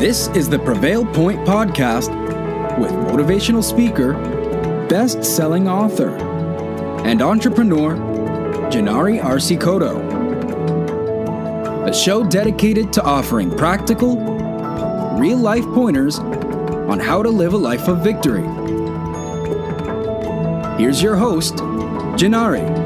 This is the Prevail Point Podcast with motivational speaker, best-selling author, and entrepreneur, Jannari Arce-Coto. A show dedicated to offering practical, real-life pointers on how to live a life of victory. Here's your host, Jannari.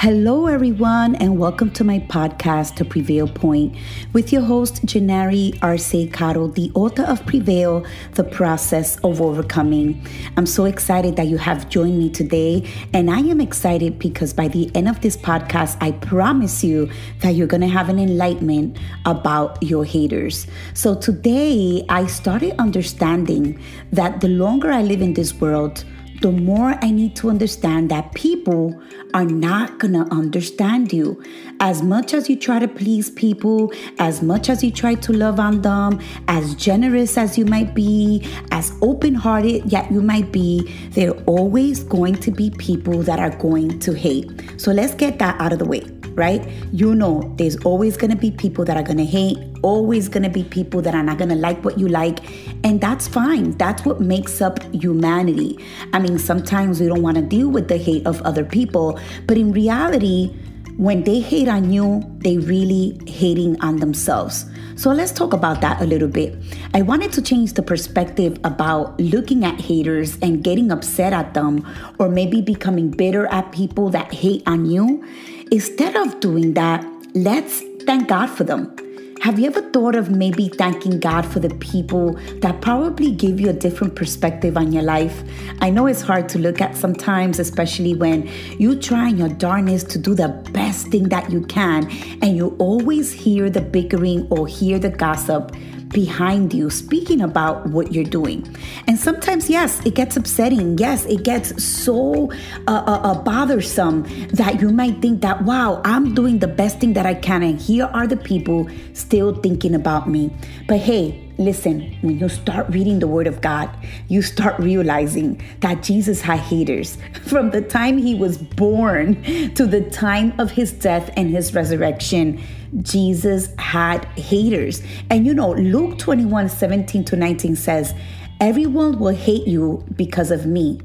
Hello, everyone, and welcome to my podcast, The Prevail Point, with your host, Jannari Arce-Coto, the author of Prevail, The Process of Overcoming. I'm so excited that you have joined me today, and I am excited because by the end of this podcast, I promise you that you're going to have an enlightenment about your haters. So today, I started understanding that the longer I live in this world, the more I need to understand that people are not going to understand you. As much as you try to please people, as much as you try to love on them, as generous as you might be, as open-hearted yet you might be, there are always going to be people that are going to hate. So let's get that out of the way, right? You know, there's always going to be people that are going to hate, always going to be people that are not going to like what you like. And that's fine. That's what makes up humanity. I mean, sometimes we don't want to deal with the hate of other people, but in reality, when they hate on you, they really hating on themselves. So let's talk about that a little bit. I wanted to change the perspective about looking at haters and getting upset at them, or maybe becoming bitter at people that hate on you. Instead of doing that, let's thank God for them. Have you ever thought of maybe thanking God for the people that probably give you a different perspective on your life? I know it's hard to look at sometimes, especially when you try your darnest to do the best thing that you can, and you always hear the bickering or hear the gossip behind you speaking about what you're doing. And sometimes, yes, it gets upsetting. Yes, it gets so bothersome that you might think that, wow, I'm doing the best thing that I can, and here are the people still thinking about me. But hey, listen, when you start reading the Word of God, you start realizing that Jesus had haters from the time he was born to the time of his death and his resurrection. Jesus had haters. And you know, Luke 21:17-19 says, "Everyone will hate you because of me,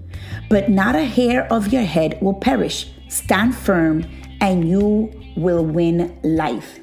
but not a hair of your head will perish. Stand firm and you will win life."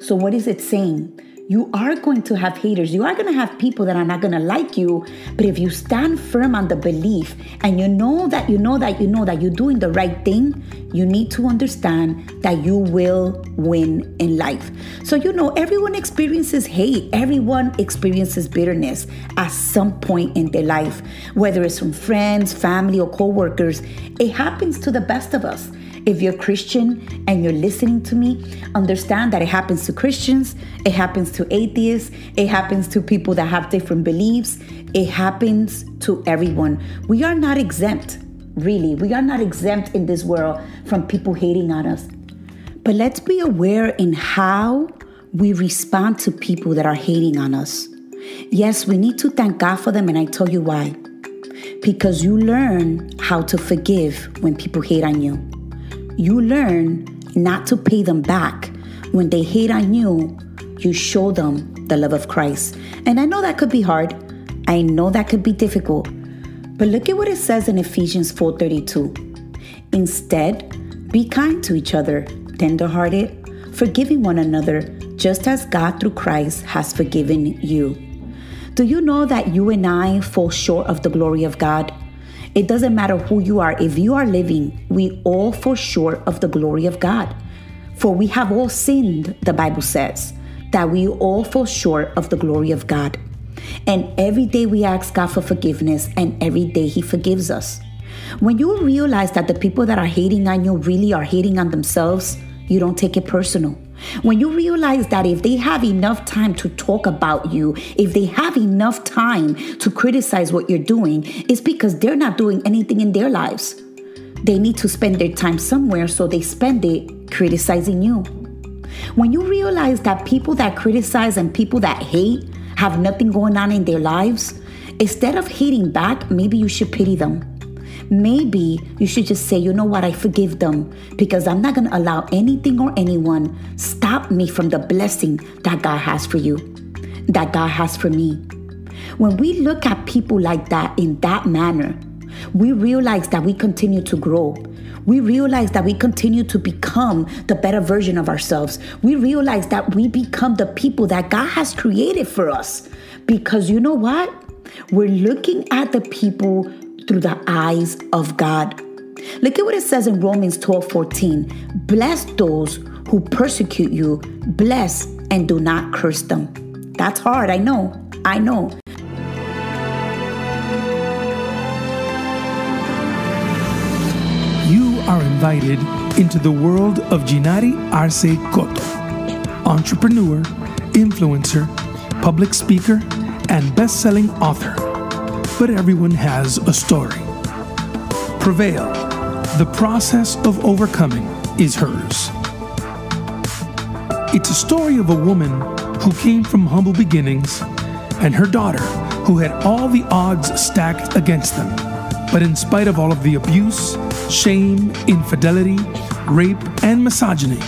So what is it saying? You are going to have haters. You are going to have people that are not going to like you. But if you stand firm on the belief and you know that you're doing the right thing, you need to understand that you will win in life. So, you know, everyone experiences hate. Everyone experiences bitterness at some point in their life, whether it's from friends, family, or coworkers. It happens to the best of us. If you're Christian and you're listening to me, understand that it happens to Christians, it happens to atheists, it happens to people that have different beliefs, it happens to everyone. We are not exempt, really. We are not exempt in this world from people hating on us. But let's be aware in how we respond to people that are hating on us. Yes, we need to thank God for them, and I tell you why. Because you learn how to forgive when people hate on you. You learn not to pay them back. When they hate on you, you show them the love of Christ. And I know that could be hard. I know that could be difficult. But look at what it says in Ephesians 4:32. "Instead, be kind to each other, tenderhearted, forgiving one another, just as God through Christ has forgiven you." Do you know that you and I fall short of the glory of God? It doesn't matter who you are. If you are living, we all fall short of the glory of God. For we have all sinned, the Bible says, that we all fall short of the glory of God. And every day we ask God for forgiveness, and every day He forgives us. When you realize that the people that are hating on you really are hating on themselves, you don't take it personal. When you realize that if they have enough time to talk about you, if they have enough time to criticize what you're doing, it's because they're not doing anything in their lives. They need to spend their time somewhere, so they spend it criticizing you. When you realize that people that criticize and people that hate have nothing going on in their lives, instead of hating back, maybe you should pity them. Maybe you should just say, you know what, I forgive them because I'm not going to allow anything or anyone stop me from the blessing that God has for you, that God has for me. When we look at people like that in that manner, we realize that we continue to grow. We realize that we continue to become the better version of ourselves. We realize that we become the people that God has created for us. Because you know what? We're looking at the people through the eyes of God. Look at what it says in Romans 12:14. Bless those who persecute you. Bless and do not curse them. That's hard. I know. Are invited into the world of Jannari Arce-Coto, entrepreneur, influencer, public speaker, and best-selling author. But everyone has a story. Prevail, the process of overcoming, is hers. It's a story of a woman who came from humble beginnings and her daughter who had all the odds stacked against them. But in spite of all of the abuse, shame, infidelity, rape, and misogyny,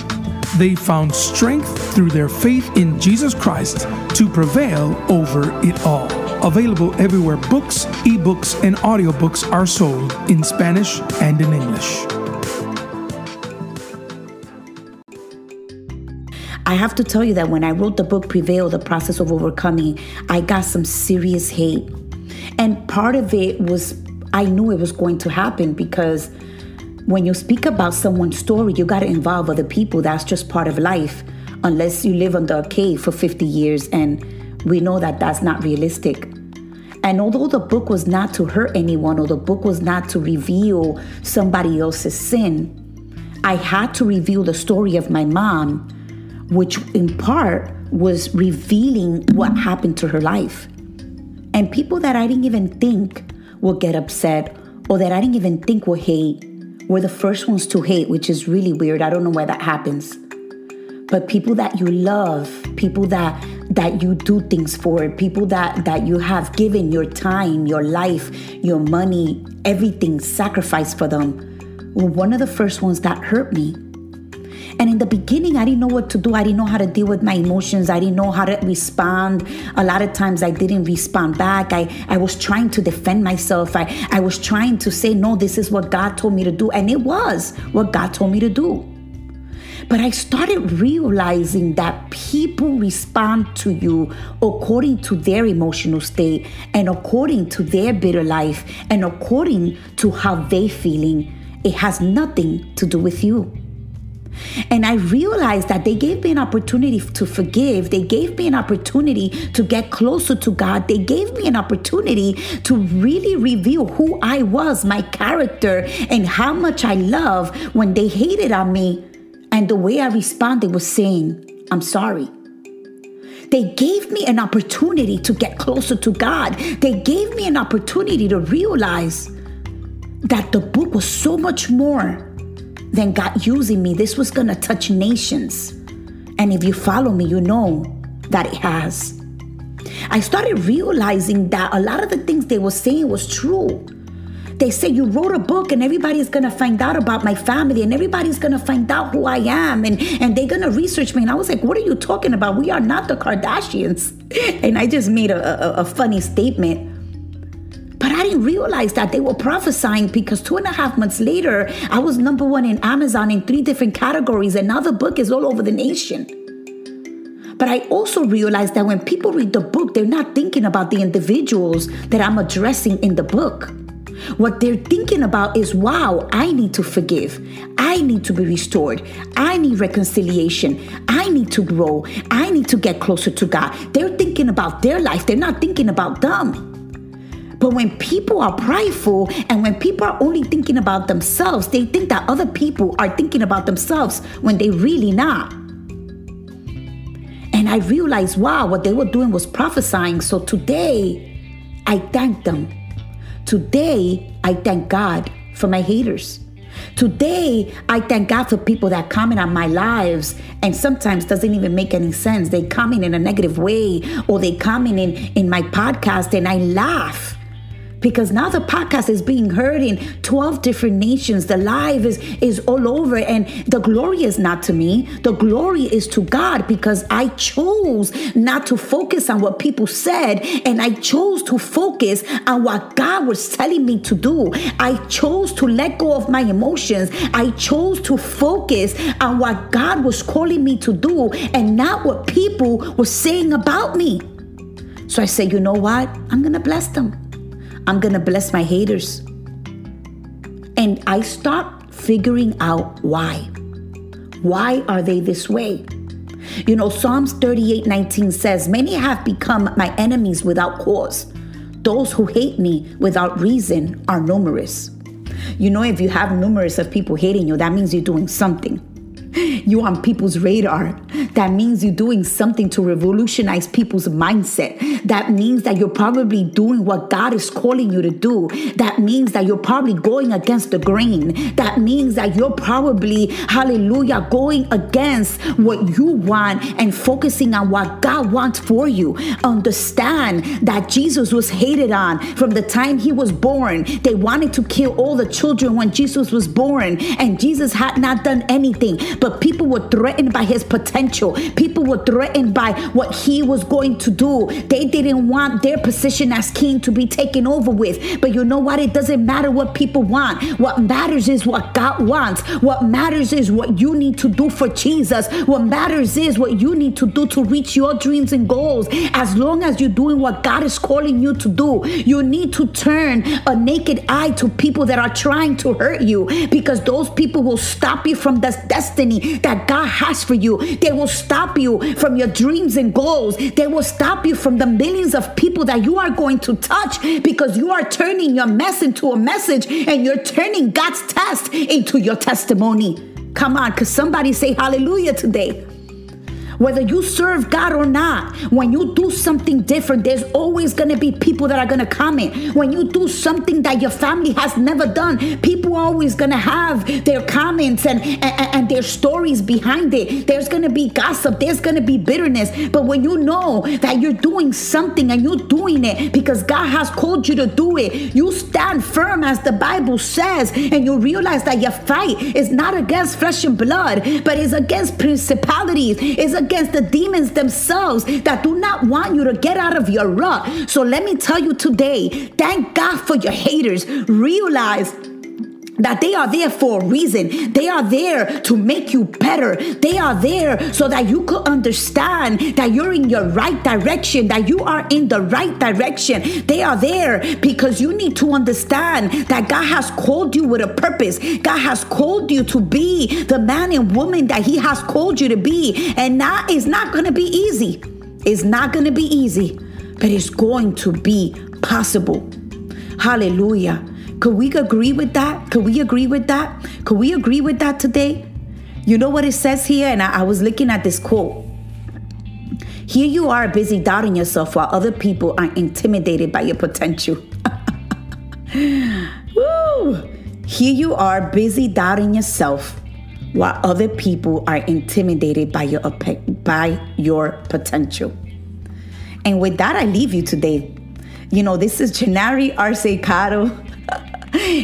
they found strength through their faith in Jesus Christ to prevail over it all. Available everywhere books, ebooks, and audiobooks are sold in Spanish and in English. I have to tell you that when I wrote the book Prevail, The Process of Overcoming, I got some serious hate. And part of it was, I knew it was going to happen, because when you speak about someone's story, you got to involve other people. That's just part of life, unless you live under a cave for 50 years, and we know that that's not realistic. And although the book was not to hurt anyone, or the book was not to reveal somebody else's sin, I had to reveal the story of my mom, which in part was revealing what happened to her life. And people that I didn't even think would get upset, or that I didn't even think would hate, we're the first ones to hate, which is really weird. I don't know why that happens. But people that you love, people that you do things for, people that you have given your time, your life, your money, everything, sacrificed for them, were one of the first ones that hurt me. And in the beginning, I didn't know what to do. I didn't know how to deal with my emotions. I didn't know how to respond. A lot of times I didn't respond back. I was trying to defend myself. I was trying to say, no, this is what God told me to do. And it was what God told me to do. But I started realizing that people respond to you according to their emotional state, and according to their bitter life, and according to how they're feeling. It has nothing to do with you. And I realized that they gave me an opportunity to forgive. They gave me an opportunity to get closer to God. They gave me an opportunity to really reveal who I was, my character, and how much I love when they hated on me. And the way I responded was saying, I'm sorry. They gave me an opportunity to get closer to God. They gave me an opportunity to realize that the book was so much more than God using me. This was gonna touch nations. And if you follow me, you know that it has. I started realizing that a lot of the things they were saying was true. They say, you wrote a book and everybody's gonna find out about my family, and everybody's gonna find out who I am, and they're gonna research me. And I was like, what are you talking about? We are not the Kardashians. And I just made a funny statement. But I didn't realize that they were prophesying, because 2.5 months later, I was number one in Amazon in 3 different categories. Another book is all over the nation. But I also realized that when people read the book, they're not thinking about the individuals that I'm addressing in the book. What they're thinking about is, wow, I need to forgive. I need to be restored. I need reconciliation. I need to grow. I need to get closer to God. They're thinking about their life. They're not thinking about them. But when people are prideful, and when people are only thinking about themselves, they think that other people are thinking about themselves when they really not. And I realized, wow, what they were doing was prophesying. So today, I thank them. Today, I thank God for my haters. Today, I thank God for people that comment on my lives, and sometimes doesn't even make any sense. They comment in a negative way, or they comment in my podcast, and I laugh. because now the podcast is being heard in 12 different nations. The live is all over, and the glory is not to me. The glory is to God, because I chose not to focus on what people said, and I chose to focus on what God was telling me to do. I chose to let go of my emotions. I chose to focus on what God was calling me to do and not what people were saying about me. So I said, you know what? I'm going to bless them. I'm going to bless my haters. And I start figuring out why. Why are they this way? You know, Psalms 38:19 says, many have become my enemies without cause. Those who hate me without reason are numerous. You know, if you have numerous of people hating you, that means you're doing something. You're on people's radar. That means you're doing something to revolutionize people's mindset. That means that you're probably doing what God is calling you to do. That means that you're probably going against the grain. That means that you're probably, hallelujah, going against what you want and focusing on what God wants for you. Understand that Jesus was hated on from the time he was born. They wanted to kill all the children when Jesus was born, and Jesus had not done anything. But people were threatened by his potential. People were threatened by what he was going to do. They didn't want their position as king to be taken over with. But you know what? It doesn't matter what people want. What matters is what God wants. What matters is what you need to do for Jesus. What matters is what you need to do to reach your dreams and goals. As long as you're doing what God is calling you to do, you need to turn a naked eye to people that are trying to hurt you, because those people will stop you from this destiny that God has for you. They will stop you from your dreams and goals. They will stop you from the millions of people that you are going to touch, because you are turning your mess into a message, and you're turning God's test into your testimony. Come on, because somebody say hallelujah today. Whether you serve God or not, when you do something different, there's always going to be people that are going to comment. When you do something that your family has never done, people are always going to have their comments and their stories behind it. There's going to be gossip. There's going to be bitterness. But when you know that you're doing something and you're doing it because God has called you to do it, you stand firm, as the Bible says, and you realize that your fight is not against flesh and blood, but it's against principalities. It's against the demons themselves that do not want you to get out of your rut. So let me tell you today, thank God for your haters. Realize that they are there for a reason. They are there to make you better. They are there so that you could understand that you're in your right direction, that you are in the right direction. They are there because you need to understand that God has called you with a purpose. God has called you to be the man and woman that he has called you to be. And that is not going to be easy. It's not going to be easy, but it's going to be possible. Hallelujah. Could we agree with that? Could we agree with that? Could we agree with that today? You know what it says here? And I was looking at this quote. Here you are busy doubting yourself while other people are intimidated by your potential. Woo! Here you are busy doubting yourself while other people are intimidated by your potential. And with that, I leave you today. You know, this is Jannari Arce-Coto,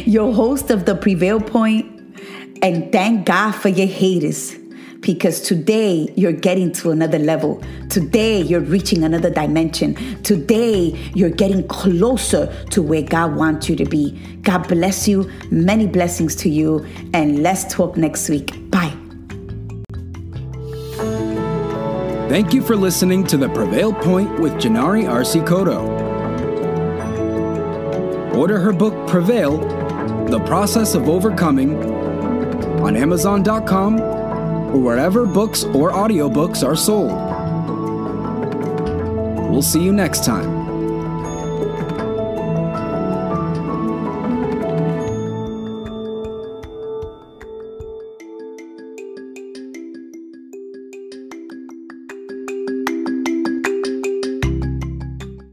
your host of the Prevail Point, and thank God for your haters, because today you're getting to another level. Today you're reaching another dimension. Today you're getting closer to where God wants you to be. God bless you. Many blessings to you, and let's talk next week. Bye. Thank you for listening to the Prevail Point with Jannari Arce-Coto. Order her book, Prevail, The Process of Overcoming, on Amazon.com or wherever books or audiobooks are sold. We'll see you next time.